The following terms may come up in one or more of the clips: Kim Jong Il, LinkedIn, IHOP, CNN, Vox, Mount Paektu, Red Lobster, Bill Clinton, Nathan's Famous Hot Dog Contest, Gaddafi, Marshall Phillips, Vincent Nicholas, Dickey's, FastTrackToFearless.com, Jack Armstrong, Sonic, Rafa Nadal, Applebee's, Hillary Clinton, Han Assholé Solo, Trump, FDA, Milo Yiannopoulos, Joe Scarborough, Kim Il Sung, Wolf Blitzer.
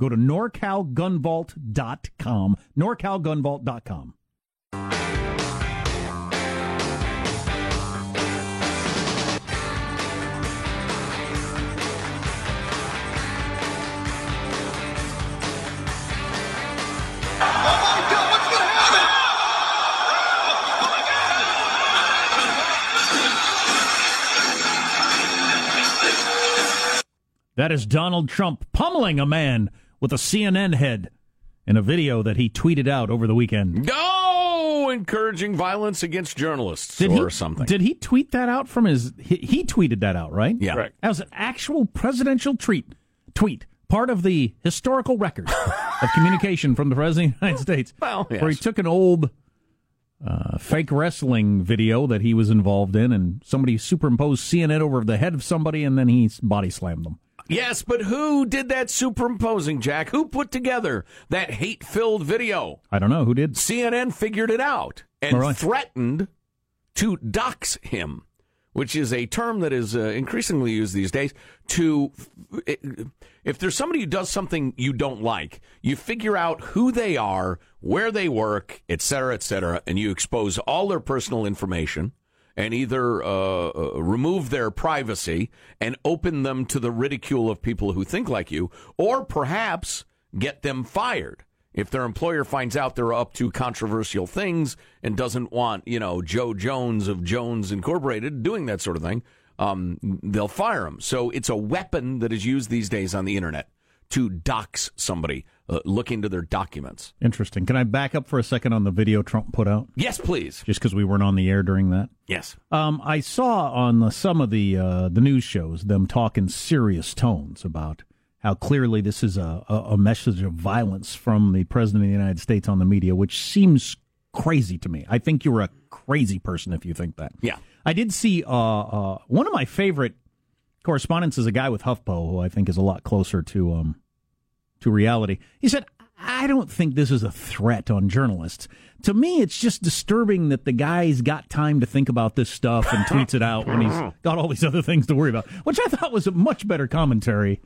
Go to norcalgunvault.com, norcalgunvault.com. That is Donald Trump pummeling a man with a CNN head in a video that he tweeted out over the weekend. Oh, encouraging violence against journalists something. Did he tweet that out from his... He tweeted that out, right? Yeah. Correct. That was an actual presidential tweet, part of the historical record of communication from the President of the United States, where he took an old fake wrestling video that he was involved in, and somebody superimposed CNN over the head of somebody, and then he body slammed them. Yes, but who did that superimposing, Jack? Who put together that hate-filled video? I don't know. Who did? CNN figured it out and threatened to dox him, which is a term that is increasingly used these days. If there's somebody who does something you don't like, you figure out who they are, where they work, et cetera, and you expose all their personal information, and either remove their privacy and open them to the ridicule of people who think like you, or perhaps get them fired if their employer finds out they're up to controversial things and doesn't want, Joe Jones of Jones Incorporated doing that sort of thing. They'll fire them. So it's a weapon that is used these days on the Internet to dox somebody, look into their documents. Interesting. Can I back up for a second on the video Trump put out? Yes, please. Just because we weren't on the air during that? Yes. I saw on some of the news shows them talk in serious tones about how clearly this is a message of violence from the President of the United States on the media, which seems crazy to me. I think you're a crazy person if you think that. Yeah. I did see one of my favorite correspondents is a guy with HuffPo, who I think is a lot closer to reality. He said, I don't think this is a threat on journalists. To me, it's just disturbing that the guy's got time to think about this stuff and tweets it out when he's got all these other things to worry about, which I thought was a much better commentary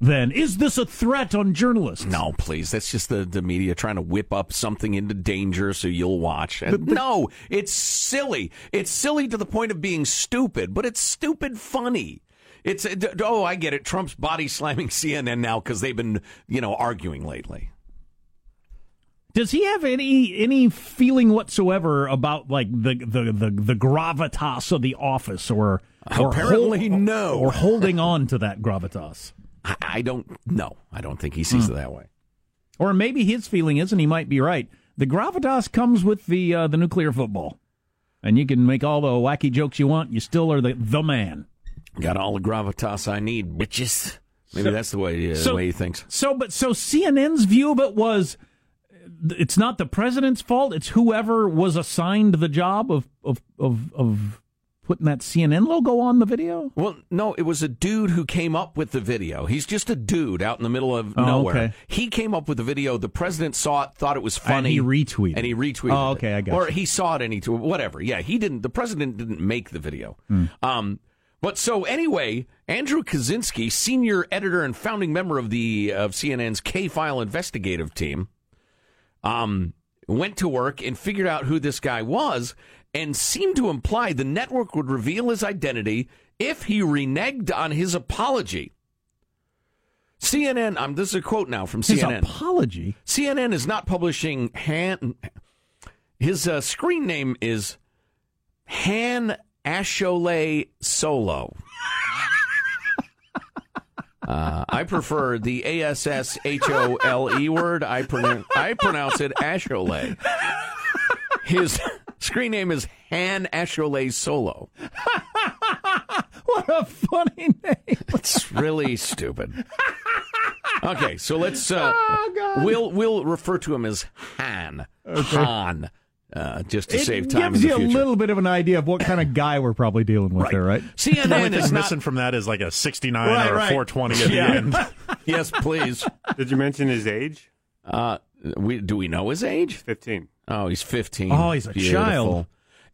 than, is this a threat on journalists? No, please. That's just the media trying to whip up something into danger so you'll watch. And no, it's silly. It's silly to the point of being stupid, but it's stupid funny. It's I get it. Trump's body slamming CNN now because they've been, arguing lately. Does he have any feeling whatsoever about like the gravitas of the office or apparently no, or holding on to that gravitas? I don't know. I don't think he sees it that way. Or maybe his feeling is, and he might be right. The gravitas comes with the nuclear football, and you can make all the wacky jokes you want. You still are the man. Got all the gravitas I need, bitches. Maybe that's the way he thinks. So CNN's view of it was, it's not the president's fault. It's whoever was assigned the job of putting that CNN logo on the video. Well, no, it was a dude who came up with the video. He's just a dude out in the middle of nowhere. Okay. He came up with the video. The president saw it, thought it was funny, and he retweeted. Oh, okay, I got it. Or he saw it and he tweeted. Whatever. Yeah, he didn't. The president didn't make the video. But so anyway, Andrew Kaczynski, senior editor and founding member of CNN's K-File investigative team, went to work and figured out who this guy was and seemed to imply the network would reveal his identity if he reneged on his apology. CNN, this is a quote now from CNN. His apology? CNN is not publishing his screen name is Han Assholé Solo. I prefer the A-S-S-H-O-L-E word. I pronounce it Asholé. His screen name is Han Assholé Solo. What a funny name. It's really stupid. Okay, so let's... we'll refer to him as Han. Okay. Han. Just to save time. It gives you a little bit of an idea of what kind of guy we're probably dealing with there, right? CNN the only thing is missing from that is like a 69 or a 420 at the end. Yes, please. Did you mention his age? Do we know his age? 15. Oh, he's 15. Oh, he's a child.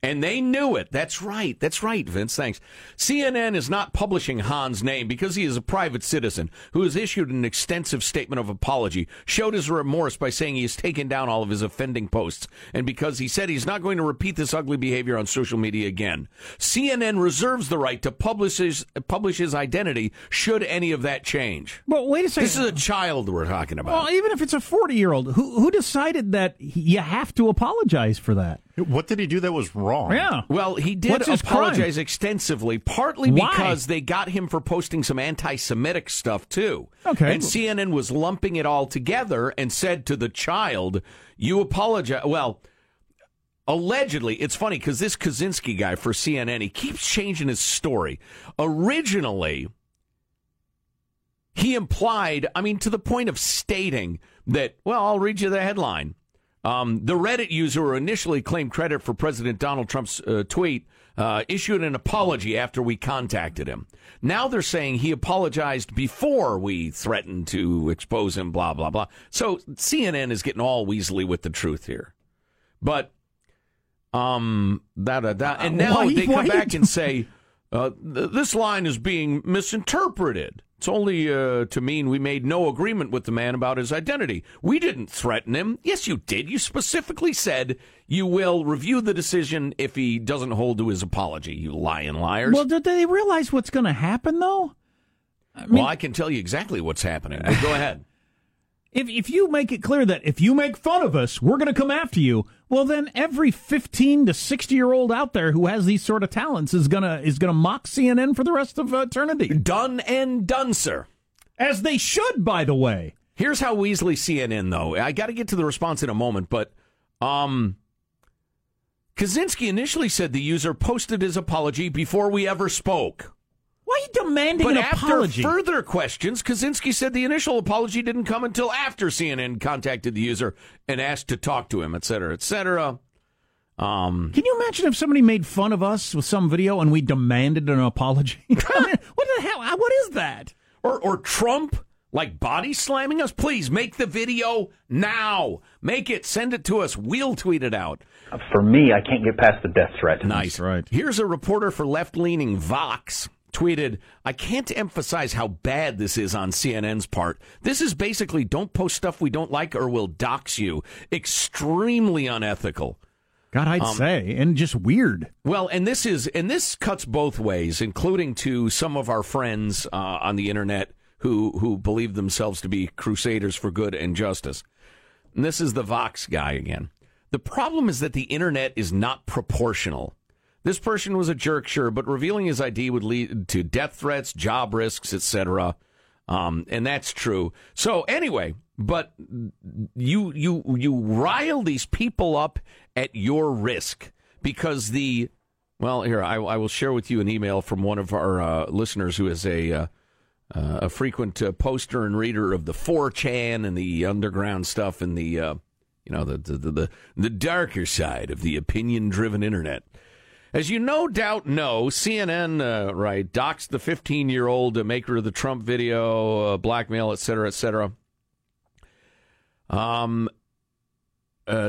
And they knew it. That's right. That's right, Vince. Thanks. CNN is not publishing Han's name because he is a private citizen who has issued an extensive statement of apology, showed his remorse by saying he has taken down all of his offending posts, and because he said he's not going to repeat this ugly behavior on social media again. CNN reserves the right to publish his identity should any of that change. But wait a second. This is a child we're talking about. Well, even if it's a 40-year-old, who decided that you have to apologize for that? What did he do that was wrong? Yeah. Well, he did apologize extensively, partly because they got him for posting some anti-Semitic stuff, too. Okay. And CNN was lumping it all together and said to the child, you apologize. Well, allegedly, it's funny because this Kaczynski guy for CNN, he keeps changing his story. Originally, he implied, I mean, to the point of stating that, well, I'll read you the headline. The Reddit user who initially claimed credit for President Donald Trump's tweet issued an apology after we contacted him. Now they're saying he apologized before we threatened to expose him, blah, blah, blah. So CNN is getting all weaselly with the truth here. But and now they come back and say, this line is being misinterpreted. It's only to mean we made no agreement with the man about his identity. We didn't threaten him. Yes, you did. You specifically said you will review the decision if he doesn't hold to his apology, you lying liars. Well, did they realize what's going to happen, though? I can tell you exactly what's happening. But go ahead. If you make it clear that if you make fun of us, we're going to come after you, well, then every 15 to 60-year-old out there who has these sort of talents is gonna mock CNN for the rest of eternity. Done and done, sir. As they should, by the way. Here's how weaselly CNN, though. I got to get to the response in a moment, but Kaczynski initially said the user posted his apology before we ever spoke. Why are you demanding an apology? But after further questions, Kaczynski said the initial apology didn't come until after CNN contacted the user and asked to talk to him, et cetera, et cetera. Can you imagine if somebody made fun of us with some video and we demanded an apology? What the hell? What is that? Or Trump, like, body slamming us? Please, make the video now. Make it. Send it to us. We'll tweet it out. For me, I can't get past the death threat. Nice. That's right. Here's a reporter for left-leaning Vox. Tweeted, I can't emphasize how bad this is on CNN's part. This is basically don't post stuff we don't like or we'll dox you. Extremely unethical. God, I'd say, and just weird. Well, and this cuts both ways, including to some of our friends on the internet who believe themselves to be crusaders for good and justice. And this is the Vox guy again. The problem is that the internet is not proportional. This person was a jerk, sure, but revealing his ID would lead to death threats, job risks, etc. And that's true. So anyway, but you rile these people up at your risk because here I will share with you an email from one of our listeners who is a frequent poster and reader of the 4chan and the underground stuff and the darker side of the opinion-driven internet. As you no doubt know, CNN, doxed the 15-year-old maker of the Trump video, blackmail, et cetera, et cetera. The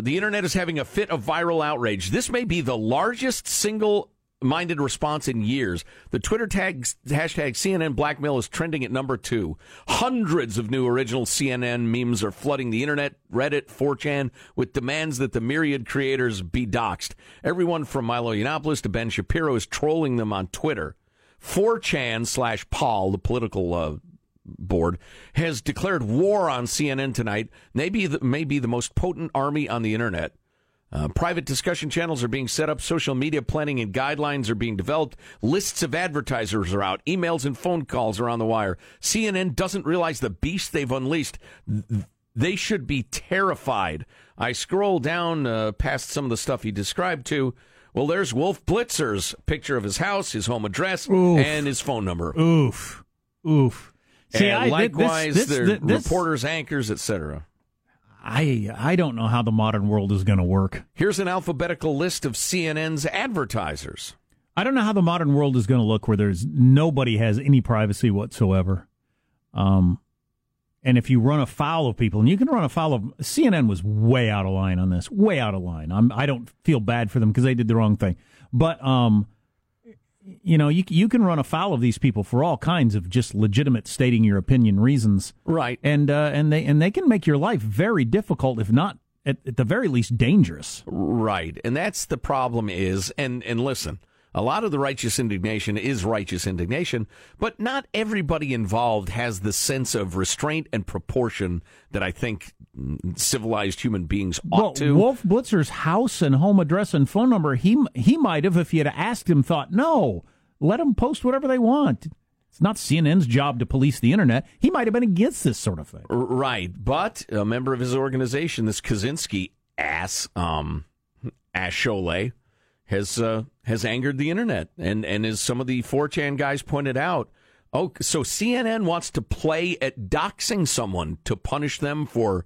internet is having a fit of viral outrage. This may be the largest single-minded response in years. The Twitter hashtag CNN blackmail is trending at number 2. Hundreds of new original CNN memes are flooding the internet, Reddit, 4chan, with demands that the myriad creators be doxxed. Everyone from Milo Yiannopoulos to Ben Shapiro is trolling them on Twitter. 4chan/Paul, the political board, has declared war on CNN tonight. May be the most potent army on the internet. Private discussion channels are being set up. Social media planning and guidelines are being developed. Lists of advertisers are out. Emails and phone calls are on the wire. CNN doesn't realize the beast they've unleashed. They should be terrified. I scroll down past some of the stuff he described to. Well, there's Wolf Blitzer's picture of his house, his home address, Oof. And his phone number. Oof. Oof. See, and likewise, their reporters, anchors, etc. I don't know how the modern world is going to work. Here's an alphabetical list of CNN's advertisers. I don't know how the modern world is going to look where there's nobody has any privacy whatsoever. And if you run afoul of people, and you can run afoul of... CNN was way out of line on this. Way out of line. I don't feel bad for them because they did the wrong thing. But, you know, you can run afoul of these people for all kinds of just legitimate stating your opinion reasons. Right. And they can make your life very difficult, if not, at the very least, dangerous. Right. And that's the problem is, and listen, a lot of the righteous indignation is righteous indignation, but not everybody involved has the sense of restraint and proportion that I think civilized human beings ought to. Wolf Blitzer's house and home address and phone number, he might have, if you had asked him, thought, no, let them post whatever they want. It's not CNN's job to police the internet. He might have been against this sort of thing. Right, but a member of his organization, this Kaczynski ass, Assholé, has angered the internet. And as some of the 4chan guys pointed out, oh, so CNN wants to play at doxing someone to punish them for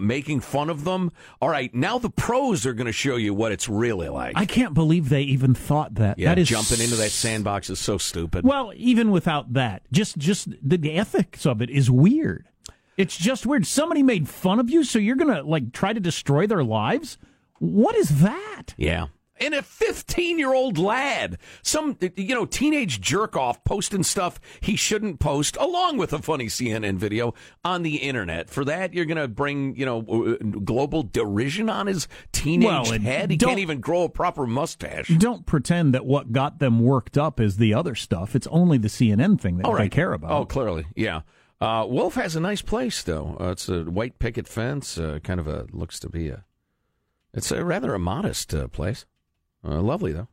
making fun of them? All right, now the pros are going to show you what it's really like. I can't believe they even thought that. Yeah, that jumping into that sandbox is so stupid. Well, even without that, just the ethics of it is weird. It's just weird. Somebody made fun of you, so you're going to like try to destroy their lives? What is that? Yeah. And a 15-year-old lad, some, you know, teenage jerk-off posting stuff he shouldn't post, along with a funny CNN video, on the internet. For that, you're going to bring, you know, global derision on his teenage head? He can't even grow a proper mustache. Don't pretend that what got them worked up is the other stuff. It's only the CNN thing that they care about. Oh, clearly, yeah. Wolf has a nice place, though. It's a white picket fence, kind of a, looks to be a, it's a rather a modest place. Lovely, though.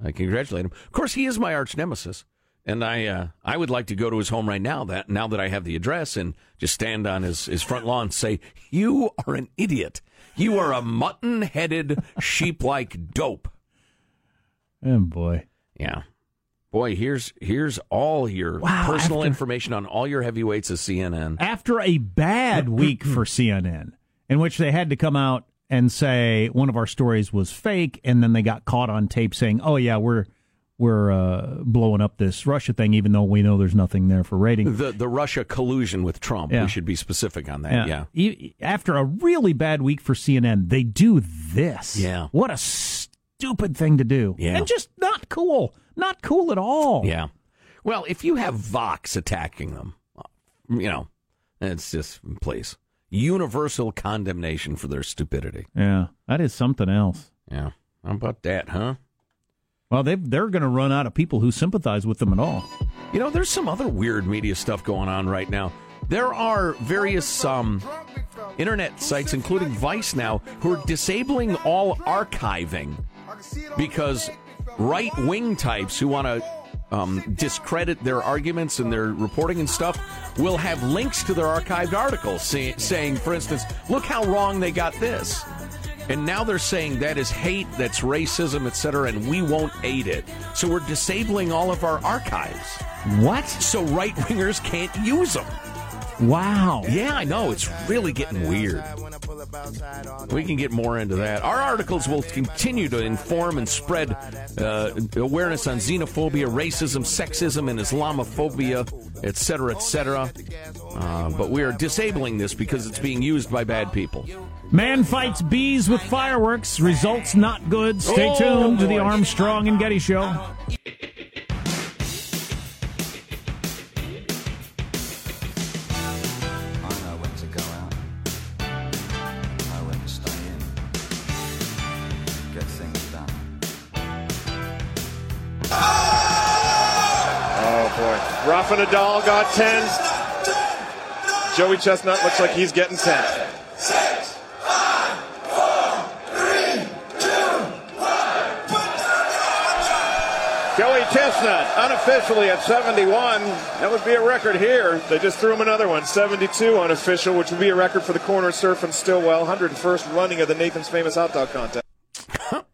I congratulate him. Of course, he is my arch nemesis, and I would like to go to his home right now, now that I have the address, and just stand on his front lawn and say, you are an idiot. You are a mutton-headed, sheep-like dope. Oh, boy. Yeah. Boy, here's all your personal information on all your heavyweights of CNN. After a bad week for CNN, in which they had to come out and say one of our stories was fake, and then they got caught on tape saying, "Oh yeah, we're blowing up this Russia thing, even though we know there's nothing there for ratings." The Russia collusion with Trump. Yeah. We should be specific on that. Yeah. After a really bad week for CNN, they do this. Yeah. What a stupid thing to do. Yeah. And just not cool. Not cool at all. Yeah. Well, if you have Vox attacking them, you know, it's just please. Universal condemnation for their stupidity. Yeah, that is something else. Yeah, how about that, huh? Well, they're going to run out of people who sympathize with them at all. You know, there's some other weird media stuff going on right now. There are various internet sites, including Vice now, who are disabling all archiving because right-wing types who want to discredit their arguments and their reporting and stuff will have links to their archived articles saying, for instance, look how wrong they got this. And now they're saying that is hate, that's racism, etc., and we won't aid it. So we're disabling all of our archives. What? So right-wingers can't use them. Wow. Yeah, I know. It's really getting weird. We can get more into that. Our articles will continue to inform and spread awareness on xenophobia, racism, sexism, and Islamophobia, etc., etc. But we are disabling this because it's being used by bad people. Man fights bees with fireworks. Results not good. Stay tuned to the Armstrong and Getty Show. Rafa Nadal got 10. Joey Chestnut looks like he's getting 10. 6, 5, 4, 3, Joey Chestnut, unofficially at 71. That would be a record here. They just threw him another one, 72 unofficial, which would be a record for the corner surf and Stillwell, 101st running of the Nathan's Famous Hot Dog Contest.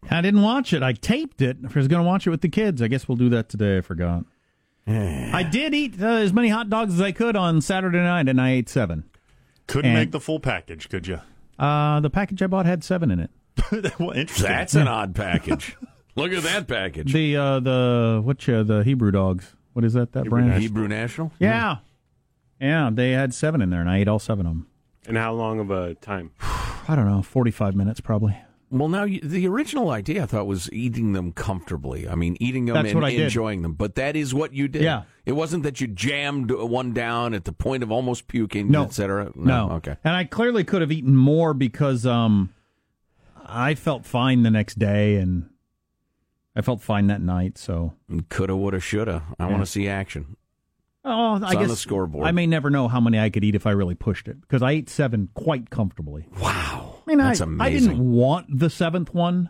I didn't watch it. I taped it. I was going to watch it with the kids. I guess we'll do that today. I forgot. I did eat as many hot dogs as I could on Saturday night, and I ate 7. Couldn't make the full package, could you? The package I bought had 7 in it. Well, interesting. That's an odd package. Look at that package. The Hebrew dogs. What is that brand? National. Hebrew National? Yeah. Yeah, they had 7 in there, and I ate all 7 of them. And how long of a time? I don't know, 45 minutes probably. Well, now, the original idea, I thought, was eating them comfortably. I mean, eating them and enjoying them. But that is what you did. Yeah. It wasn't that you jammed one down at the point of almost puking, et cetera. No. Okay. And I clearly could have eaten more because I felt fine the next day, and I felt fine that night. So coulda, woulda, shoulda. I want to see action. Oh, I guess on the scoreboard. I may never know how many I could eat if I really pushed it, because I ate 7 quite comfortably. Wow. I mean, that's amazing. I didn't want the 7th one.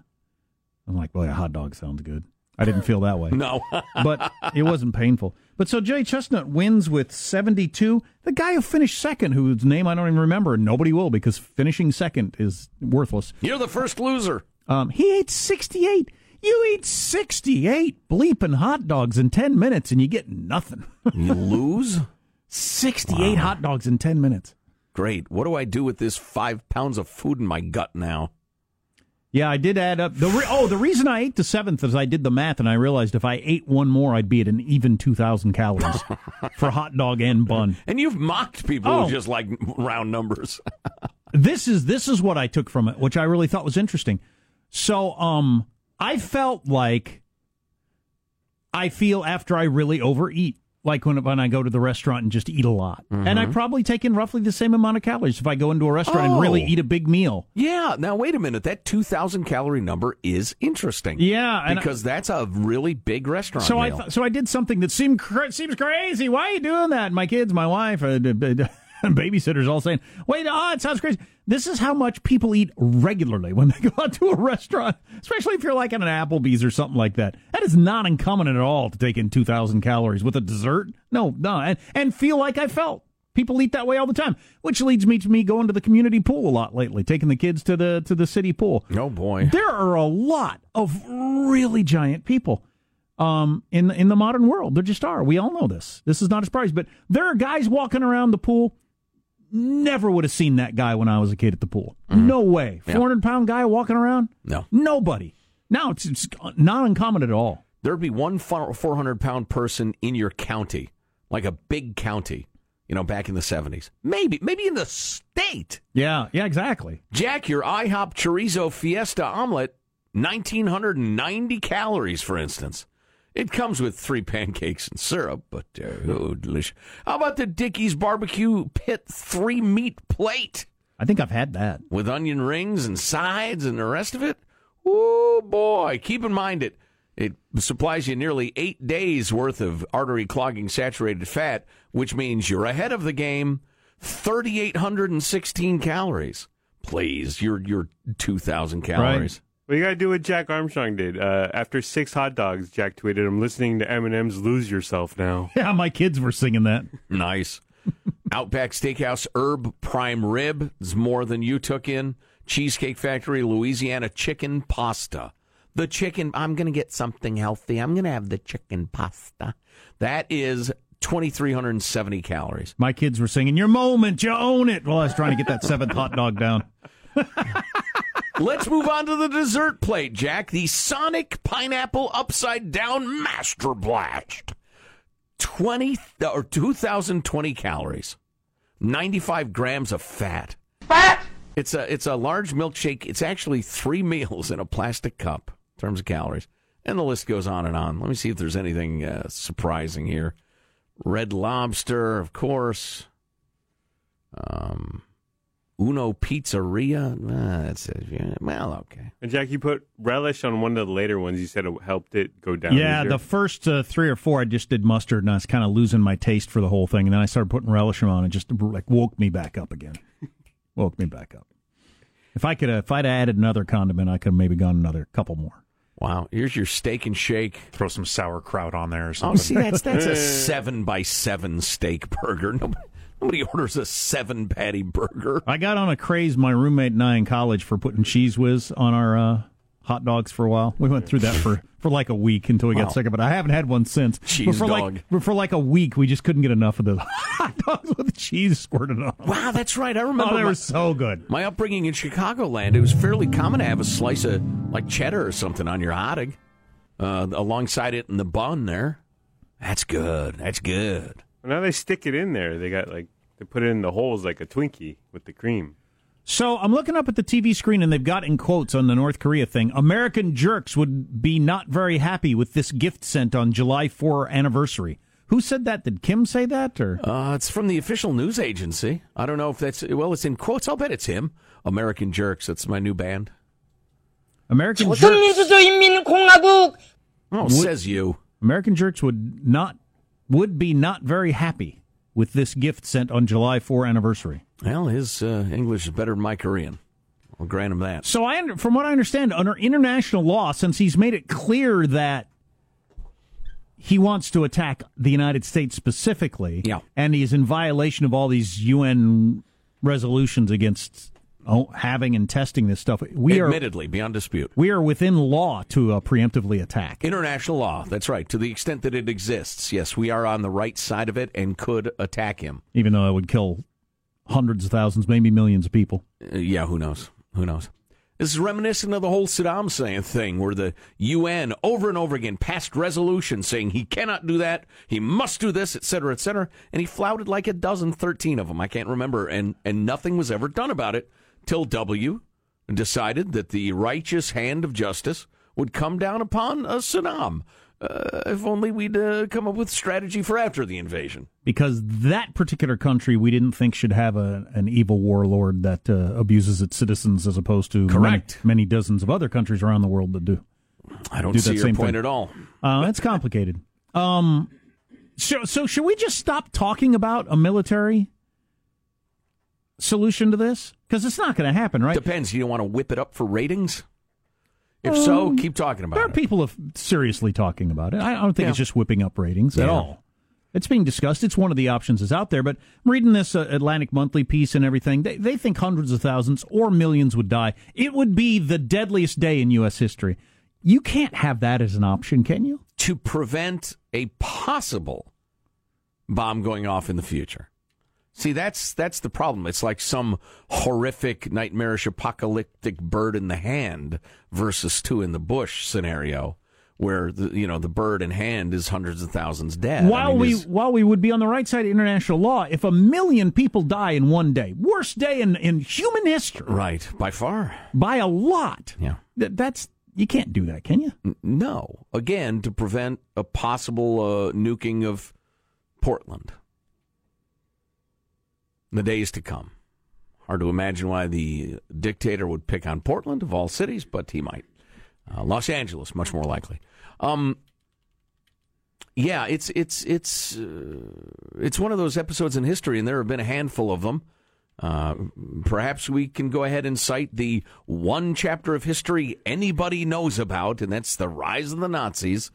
I'm like, boy, a hot dog sounds good. I didn't feel that way. No. But it wasn't painful. But so Joey Chestnut wins with 72. The guy who finished second, whose name I don't even remember, nobody will, because finishing second is worthless. You're the first loser. He ate 68. You eat 68 bleeping hot dogs in 10 minutes, and you get nothing. You lose? 68 hot dogs in 10 minutes. Great. What do I do with this 5 pounds of food in my gut now? Yeah, I did add up. The reason I ate the 7th is I did the math, and I realized if I ate one more, I'd be at an even 2,000 calories for hot dog and bun. And you've mocked people who just like round numbers. This is what I took from it, which I really thought was interesting. So I felt like I feel after I really overeat. Like when I go to the restaurant and just eat a lot. Mm-hmm. And I probably take in roughly the same amount of calories if I go into a restaurant and really eat a big meal. Yeah. Now, wait a minute. That 2,000-calorie number is interesting. Yeah. Because that's a really big restaurant meal. So I did something that seems crazy. Why are you doing that? And my kids, my wife, babysitters all saying, wait, it sounds crazy. This is how much people eat regularly when they go out to a restaurant, especially if you're like at an Applebee's or something like that. That is not uncommon at all to take in 2,000 calories with a dessert. No, and feel like I felt. People eat that way all the time, which leads me to me going to the community pool a lot lately, taking the kids to the city pool. Oh, boy. There are a lot of really giant people in the modern world. There just are. We all know this. This is not a surprise, but there are guys walking around the pool. Never would have seen that guy when I was a kid at the pool. Mm-hmm. No way. 400-pound guy walking around? No. Nobody. Now, it's not uncommon at all. There'd be one 400-pound person in your county, like a big county, back in the 70s. Maybe in the state. Yeah, exactly. Jack, your IHOP Chorizo Fiesta Omelet, 1,990 calories, for instance. It comes with 3 pancakes and syrup, but delicious. How about the Dickey's Barbecue Pit 3-meat plate? I think I've had that. With onion rings and sides and the rest of it? Oh, boy. Keep in mind it supplies you nearly 8 days' worth of artery-clogging saturated fat, which means you're ahead of the game, 3,816 calories. Please, you're 2,000 calories. Right. Well, you got to do what Jack Armstrong did. After 6 hot dogs, Jack tweeted, I'm listening to Eminem's Lose Yourself Now. Yeah, my kids were singing that. Nice. Outback Steakhouse Herb Prime Rib is more than you took in. Cheesecake Factory Louisiana Chicken Pasta. The chicken, I'm going to get something healthy. I'm going to have the chicken pasta. That is 2,370 calories. My kids were singing, your moment, you own it, while I was trying to get that 7th hot dog down. Let's move on to the dessert plate, Jack. The Sonic Pineapple Upside Down Master Blast. 2,020 calories. 95 grams of fat. Fat! It's a large milkshake. It's actually 3 meals in a plastic cup in terms of calories. And the list goes on and on. Let me see if there's anything surprising here. Red Lobster, of course. Uno Pizzeria. Okay. And Jack, you put relish on one of the later ones. You said it helped it go down. Yeah, the first 3 or 4, I just did mustard, and I was kind of losing my taste for the whole thing. And then I started putting relish on, and it just woke me back up again. If I'd added another condiment, I could have maybe gone another couple more. Wow, here's your Steak and Shake. Throw some sauerkraut on there or something. Oh, see, that's a 7x7 steak burger. Nobody orders a 7-patty burger. I got on a craze, my roommate and I in college, for putting Cheese Whiz on our hot dogs for a while. We went through that for like a week until we got sick of it. I haven't had one since. Cheese dog. For like a week, we just couldn't get enough of the hot dogs with cheese squirted on them. Wow, that's right. I remember. Oh, they were so good. My upbringing in Chicagoland, it was fairly common to have a slice of like cheddar or something on your hot dog alongside it in the bun there. That's good. That's good. Now they stick it in there. They got like they put it in the holes like a Twinkie with the cream. So I'm looking up at the TV screen, and they've got in quotes on the North Korea thing, American jerks would be not very happy with this gift sent on July 4 anniversary. Who said that? Did Kim say that? Or it's from the official news agency. I don't know if that's... Well, it's in quotes. I'll bet it's him. American Jerks. That's my new band. American Jerks. Oh, says you. American Jerks would be not very happy with this gift sent on July 4 anniversary. Well, his English is better than my Korean. I'll grant him that. So from what I understand, under international law, since he's made it clear that he wants to attack the United States specifically, and he's in violation of all these UN resolutions against having and testing this stuff, admittedly, beyond dispute. We are within law to preemptively attack. International law, that's right, to the extent that it exists. Yes, we are on the right side of it and could attack him. Even though it would kill hundreds of thousands, maybe millions of people. Yeah, who knows? Who knows? This is reminiscent of the whole Saddam Hussein thing where the UN over and over again passed resolutions saying he cannot do that, he must do this, et cetera, and he flouted like 13 of them. I can't remember, and nothing was ever done about it till W decided that the righteous hand of justice would come down upon Saddam. If only we'd come up with strategy for after the invasion. Because that particular country we didn't think should have an evil warlord that abuses its citizens as opposed to many dozens of other countries around the world that do. I don't see your point at all. It's complicated. So should we just stop talking about a military solution to this? Because it's not going to happen, right? Depends. You don't want to whip it up for ratings? If so, keep talking about it. There are people seriously talking about it. I don't think it's just whipping up ratings at all. It's being discussed. It's one of the options that's out there. But I'm reading this Atlantic Monthly piece and everything. They think hundreds of thousands or millions would die. It would be the deadliest day in U.S. history. You can't have that as an option, can you? To prevent a possible bomb going off in the future. See, that's the problem. It's like some horrific, nightmarish, apocalyptic bird in the hand versus two in the bush scenario, where the bird in hand is hundreds of thousands dead. While we would be on the right side of international law, if 1 million people die in one day, worst day in human history, right? By far, by a lot. Yeah, that's you can't do that, can you? No. Again, to prevent a possible nuking of Portland. In the days to come. Hard to imagine why the dictator would pick on Portland, of all cities, but he might. Los Angeles, much more likely. It's one of those episodes in history, and there have been a handful of them. Perhaps we can go ahead and cite the one chapter of history anybody knows about, and that's the rise of the Nazis.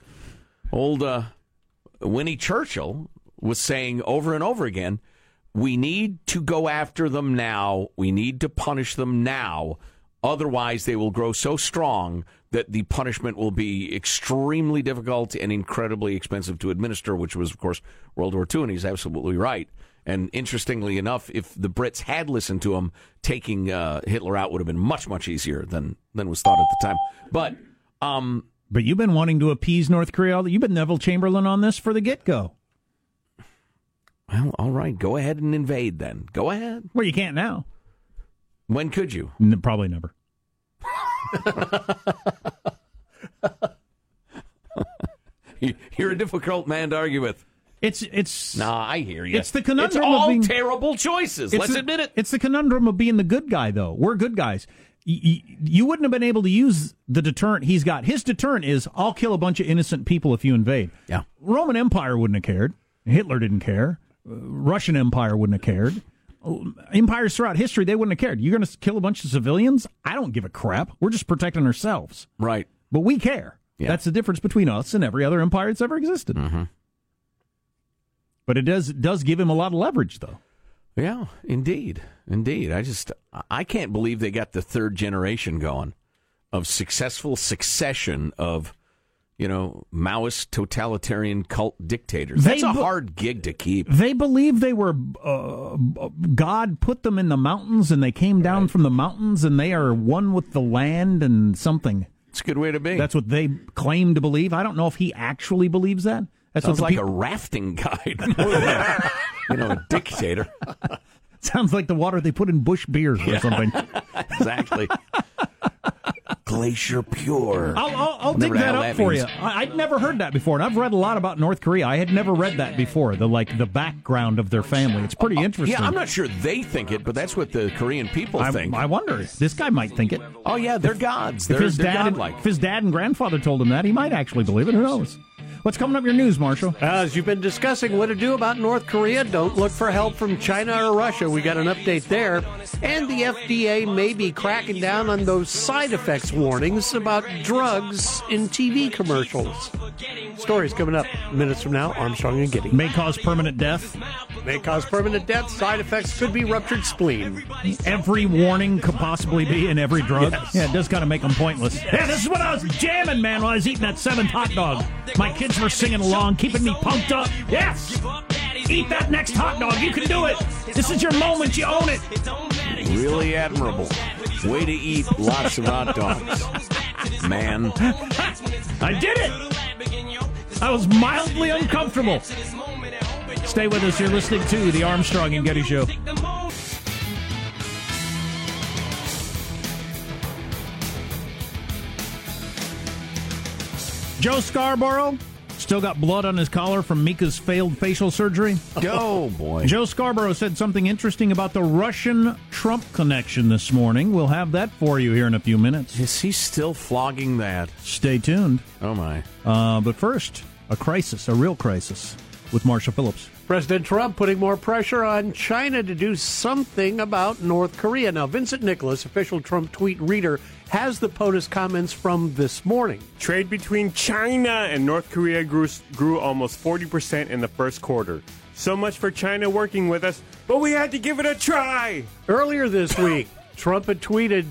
Old Winnie Churchill was saying over and over again, we need to go after them now. We need to punish them now. Otherwise, they will grow so strong that the punishment will be extremely difficult and incredibly expensive to administer, which was, of course, World War II, and he's absolutely right. And interestingly enough, if the Brits had listened to him, taking Hitler out would have been much, much easier than was thought at the time. But you've been wanting to appease North Korea. You've been Neville Chamberlain on this for the get-go. Well, all right. Go ahead and invade then. Go ahead. Well, you can't now. When could you? Probably never. You're a difficult man to argue with. Nah, I hear you. It's the conundrum. It's all of being terrible choices. Let's admit it. It's the conundrum of being the good guy, though. We're good guys. You wouldn't have been able to use the deterrent he's got. His deterrent is, I'll kill a bunch of innocent people if you invade. Yeah. Roman Empire wouldn't have cared. Hitler didn't care. Russian Empire wouldn't have cared. Empires throughout history, they wouldn't have cared. You're going to kill a bunch of civilians? I don't give a crap. We're just protecting ourselves. Right. But we care. Yeah. That's the difference between us and every other empire that's ever existed. Mm-hmm. But it does give him a lot of leverage, though. Yeah, indeed. Indeed. I can't believe they got the third generation going of successful succession of, you know, Maoist totalitarian cult dictators. That's a hard gig to keep. They believe they were, God put them in the mountains and they came down from the mountains and they are one with the land and something. It's a good way to be. That's what they claim to believe. I don't know if he actually believes that. That sounds like a rafting guide. You know, a dictator. Sounds like the water they put in Busch beers or something. Exactly. Glacier pure. I'll dig that up for you. I'd never heard that before, and I've read a lot about North Korea. I had never read that before, the background of their family. It's pretty interesting. Yeah, I'm not sure they think it, but that's what the Korean people think. I wonder. This guy might think it. Oh, yeah, they're gods. They're godlike. If his dad and grandfather told him that, he might actually believe it. Who knows? What's coming up in your news, Marshall? As you've been discussing what to do about North Korea, don't look for help from China or Russia. We got an update there. And the FDA may be cracking down on those side effects warnings about drugs in TV commercials. Stories coming up minutes from now. Armstrong and Getty. May cause permanent death. May cause permanent death. Side effects could be ruptured spleen. Every warning could possibly be in every drug. Yes. Yeah, it does kind of make them pointless. Yes. Yeah, this is what I was jamming, man, while I was eating that 7th hot dog. My kids were singing along, keeping me pumped up. Yes! Eat that next hot dog. You can do it. This is your moment. You own it. Really admirable. Way to eat lots of hot dogs. Man. I did it! I was mildly uncomfortable. Stay with us. You're listening to The Armstrong and Getty Show. Joe Scarborough still got blood on his collar from Mika's failed facial surgery. Oh, boy. Joe Scarborough said something interesting about the Russian-Trump connection this morning. We'll have that for you here in a few minutes. Is he still flogging that? Stay tuned. Oh, my. But first, a crisis, a real crisis, with Marshall Phillips. President Trump putting more pressure on China to do something about North Korea. Now, Vincent Nicholas, official Trump tweet reader, has the POTUS comments from this morning. Trade between China and North Korea grew almost 40% in the first quarter. So much for China working with us, but we had to give it a try. Earlier this week, Trump had tweeted,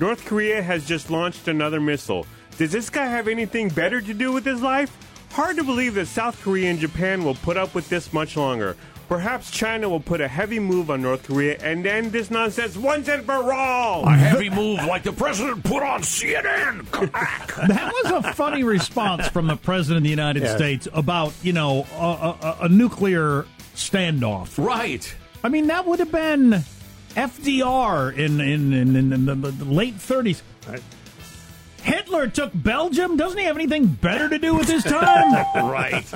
North Korea has just launched another missile. Does this guy have anything better to do with his life? Hard to believe that South Korea and Japan will put up with this much longer. Perhaps China will put a heavy move on North Korea and end this nonsense once and for all. A heavy move like the president put on CNN. That was a funny response from the president of the United States about, you know, a nuclear standoff. Right. I mean, that would have been FDR in the late 30s. Right. Hitler took Belgium? Doesn't he have anything better to do with his time? Right.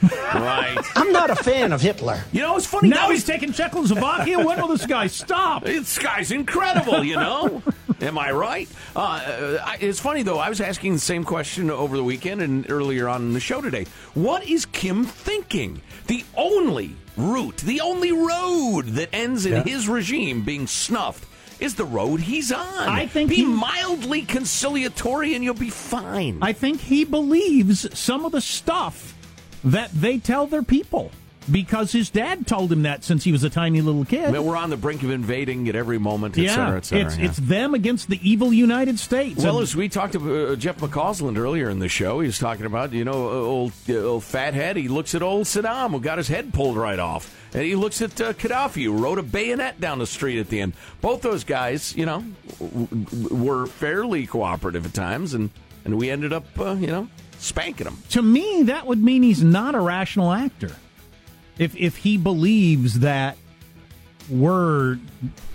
Right. I'm not a fan of Hitler. You know, it's funny. Now he's taking Czechoslovakia. When will this guy stop? This guy's incredible, you know. Am I right? It's funny, though. I was asking the same question over the weekend and earlier on in the show today. What is Kim thinking? The only route, the only road that ends in his regime being snuffed is the road he's on. I think be mildly conciliatory and you'll be fine. I think he believes some of the stuff that they tell their people because his dad told him that since he was a tiny little kid. I mean, we're on the brink of invading at every moment, et cetera, et cetera. It's them against the evil United States. Well, as we talked to Jeff McCausland earlier in the show, he was talking about, you know, old fathead. He looks at old Saddam, who got his head pulled right off. And he looks at Gaddafi, who rode a bayonet down the street at the end. Both those guys, you know, were fairly cooperative at times, and we ended up, you know, spanking them. To me, that would mean he's not a rational actor. If he believes that we're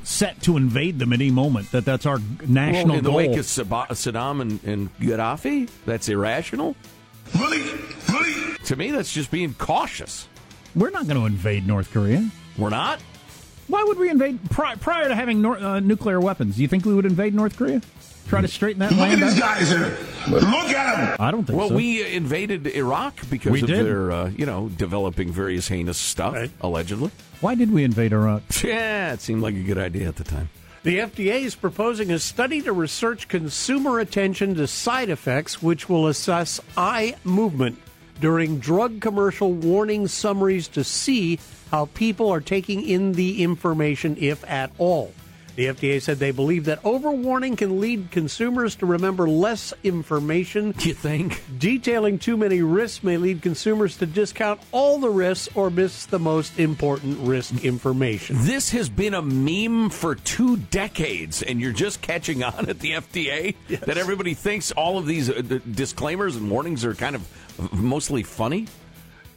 set to invade them at any moment, that's our national goal. In the wake of Saddam and Gaddafi, that's irrational. Really? To me, that's just being cautious. We're not going to invade North Korea. We're not? Why would we invade prior to having nuclear weapons? Do you think we would invade North Korea? Try to straighten that land out? Look at these guys here. Look at them. I don't think so. Well, we invaded Iraq because their, you know, developing various heinous stuff, allegedly. Why did we invade Iraq? Yeah, it seemed like a good idea at the time. The FDA is proposing a study to research consumer attention to side effects, which will assess eye movement during drug commercial warning summaries to see how people are taking in the information, if at all. The FDA said they believe that overwarning can lead consumers to remember less information. You think? Detailing too many risks may lead consumers to discount all the risks or miss the most important risk information. This has been a meme for 2 decades, and you're just catching on at the FDA? Yes. That everybody thinks all of these disclaimers and warnings are kind of mostly funny?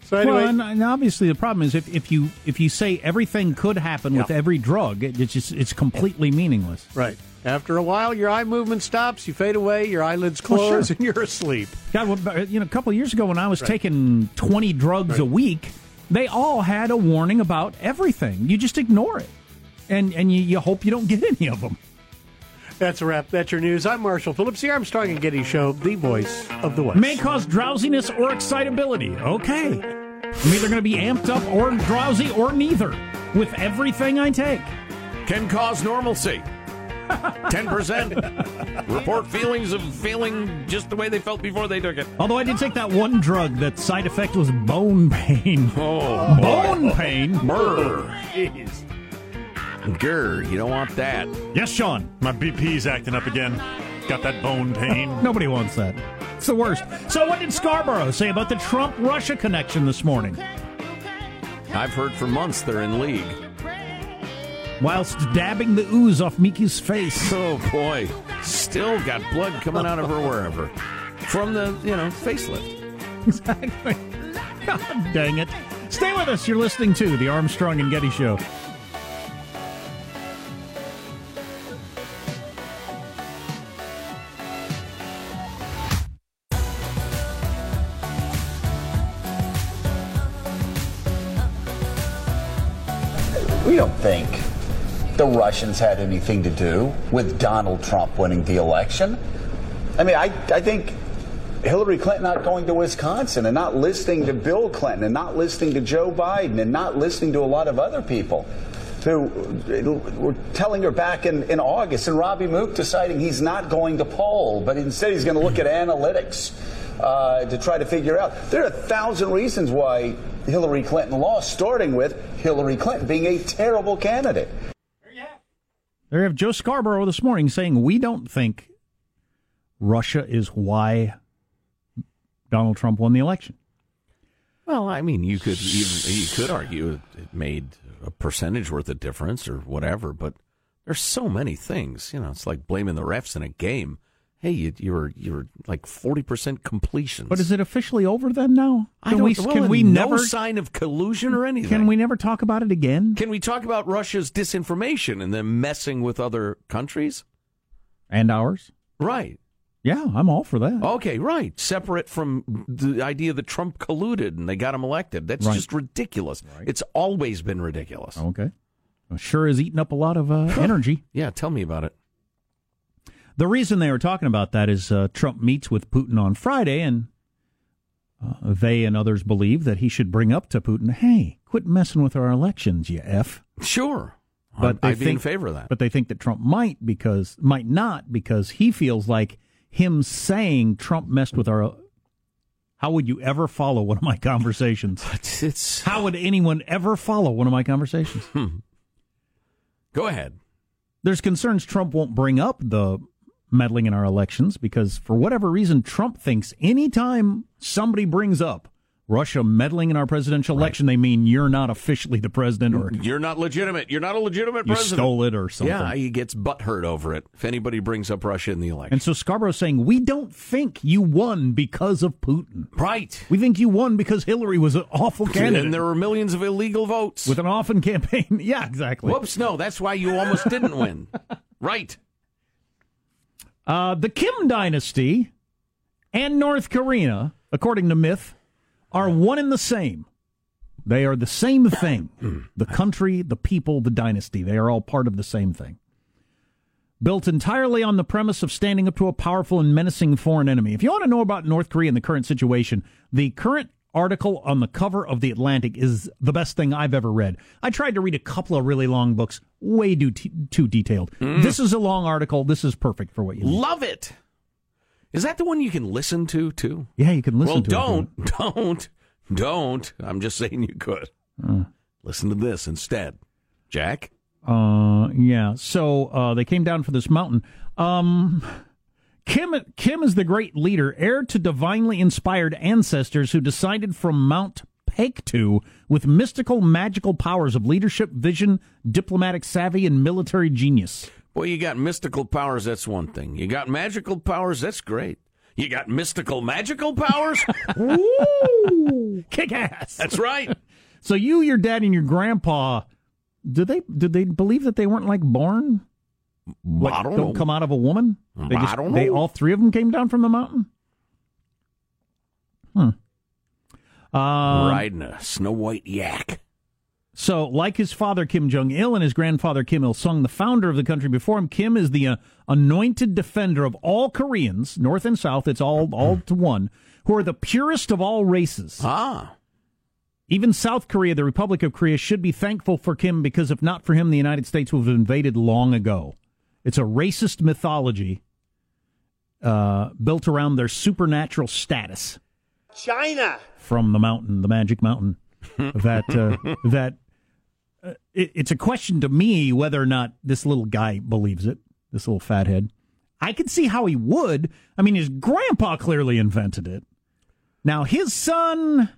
So anyway, well, and obviously the problem is if you say everything could happen with every drug, it's completely meaningless. Right. After a while, your eye movement stops, you fade away, your eyelids close, and you're asleep. God, well, you know, a couple of years ago when I was taking 20 drugs a week, they all had a warning about everything. You just ignore it, and you hope you don't get any of them. That's a wrap. That's your news. I'm Marshall Phillips, the Armstrong and Getty Show, the voice of the West. May cause drowsiness or excitability. Okay. I'm either going to be amped up or drowsy or neither with everything I take. Can cause normalcy. 10%. Report feelings of feeling just the way they felt before they took it. Although I did take that one drug that side effect was bone pain. Oh, bone pain? Brr. Jeez. Grr, you don't want that. Yes, Sean. My BP's acting up again. Got that bone pain. Nobody wants that. It's the worst. So what did Scarborough say about the Trump-Russia connection this morning? I've heard for months they're in league. Whilst dabbing the ooze off Miki's face. Oh, boy. Still got blood coming out of her wherever. From the, facelift. Exactly. God dang it. Stay with us. You're listening to The Armstrong and Getty Show. We don't think the Russians had anything to do with Donald Trump winning the election. I mean, I think Hillary Clinton not going to Wisconsin and not listening to Bill Clinton and not listening to Joe Biden and not listening to a lot of other people who were telling her back in August, and Robbie Mook deciding he's not going to poll, but instead he's going to look at analytics to try to figure out. There are 1,000 reasons why Hillary Clinton lost, starting with Hillary Clinton being a terrible candidate. There you have Joe Scarborough this morning saying, we don't think Russia is why Donald Trump won the election. Well, I mean, you could argue it made a percentage worth of difference or whatever, but there's so many things. You know, it's like blaming the refs in a game. Hey, you're like 40% completions. But is it officially over then now? Can we never sign of collusion or anything? Can we never talk about it again? Can we talk about Russia's disinformation and them messing with other countries? And ours? Right. Yeah, I'm all for that. Okay, right. Separate from the idea that Trump colluded and they got him elected. That's just ridiculous. Right. It's always been ridiculous. Okay. Well, sure is eating up a lot of energy. Yeah, tell me about it. The reason they were talking about that is Trump meets with Putin on Friday, and they and others believe that he should bring up to Putin, hey, quit messing with our elections, you F. Sure. But I'd be in favor of that. But they think that Trump might not because he feels like him saying Trump messed with our... How would you ever follow one of my conversations? How would anyone ever follow one of my conversations? Go ahead. There's concerns Trump won't bring up the meddling in our elections because for whatever reason, Trump thinks any time somebody brings up Russia meddling in our presidential election, they mean you're not officially the president or you're not legitimate. You're not a legitimate president. You stole it or something. Yeah, he gets butthurt over it if anybody brings up Russia in the election. And so Scarborough's saying, we don't think you won because of Putin. Right. We think you won because Hillary was an awful candidate. And there were millions of illegal votes. With an often campaign. Yeah, exactly. Whoops, no, that's why you almost didn't win. Right. The Kim dynasty and North Korea, according to Myth, are one and the same. They are the same thing. The country, the people, the dynasty. They are all part of the same thing. Built entirely on the premise of standing up to a powerful and menacing foreign enemy. If you want to know about North Korea and the current situation, the current article on the cover of The Atlantic is the best thing I've ever read. I tried to read a couple of really long books, way too detailed. This is a long article. This is perfect for what you need. Love it. Is that the one you can listen to, too? Yeah, you can listen to it. Well, don't. I'm just saying you could. Listen to this instead. Jack? Yeah. So they came down for this mountain. Kim is the great leader, heir to divinely inspired ancestors who descended from Mount Paektu with mystical, magical powers of leadership, vision, diplomatic savvy, and military genius. Boy, you got mystical powers, that's one thing. You got magical powers, that's great. You got mystical, magical powers? Woo! Kick ass! That's right. So you, your dad, and your grandpa, did they believe that they weren't, like, born? Like, I don't know. Come out of a woman? I don't know. They all three of them came down from the mountain? Riding a Snow White yak. So, like his father, Kim Jong Il, and his grandfather, Kim Il Sung, the founder of the country before him, Kim is the anointed defender of all Koreans, North and South, it's all to one, who are the purest of all races. Ah. Even South Korea, the Republic of Korea, should be thankful for Kim because if not for him, the United States would have invaded long ago. It's a racist mythology built around their supernatural status. China! From the mountain, the magic mountain. It's a question to me whether or not this little guy believes it, this little fathead. I can see how he would. I mean, his grandpa clearly invented it. Now, his son...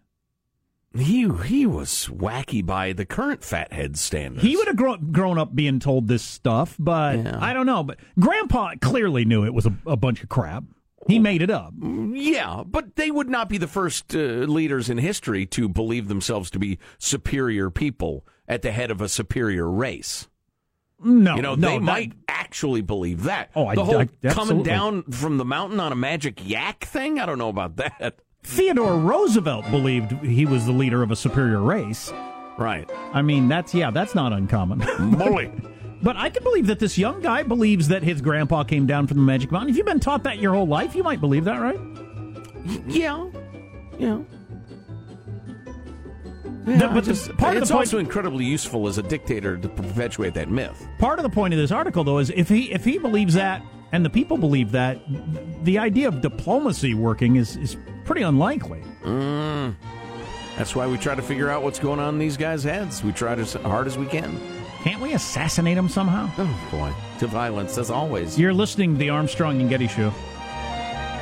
He was wacky by the current fathead standards. He would have grown up being told this stuff, but yeah. I don't know. But Grandpa clearly knew it was a bunch of crap. He made it up. Yeah, but they would not be the first leaders in history to believe themselves to be superior people at the head of a superior race. No, you know, no, they might actually believe that. Oh, the whole coming down from the mountain on a magic yak thing? I don't know about that. Theodore Roosevelt believed he was the leader of a superior race. Right. I mean, that's not uncommon. Bully. But I can believe that this young guy believes that his grandpa came down from the Magic Mountain. If you've been taught that your whole life, you might believe that, right? Yeah. It's also incredibly useful as a dictator to perpetuate that myth. Part of the point of this article, though, is if he believes that and the people believe that, the idea of diplomacy working is pretty unlikely. That's why we try to figure out what's going on in these guys' heads. We try as hard as we can. Can't we assassinate them somehow? Oh, boy. To violence, as always. You're listening to the Armstrong and Getty Show.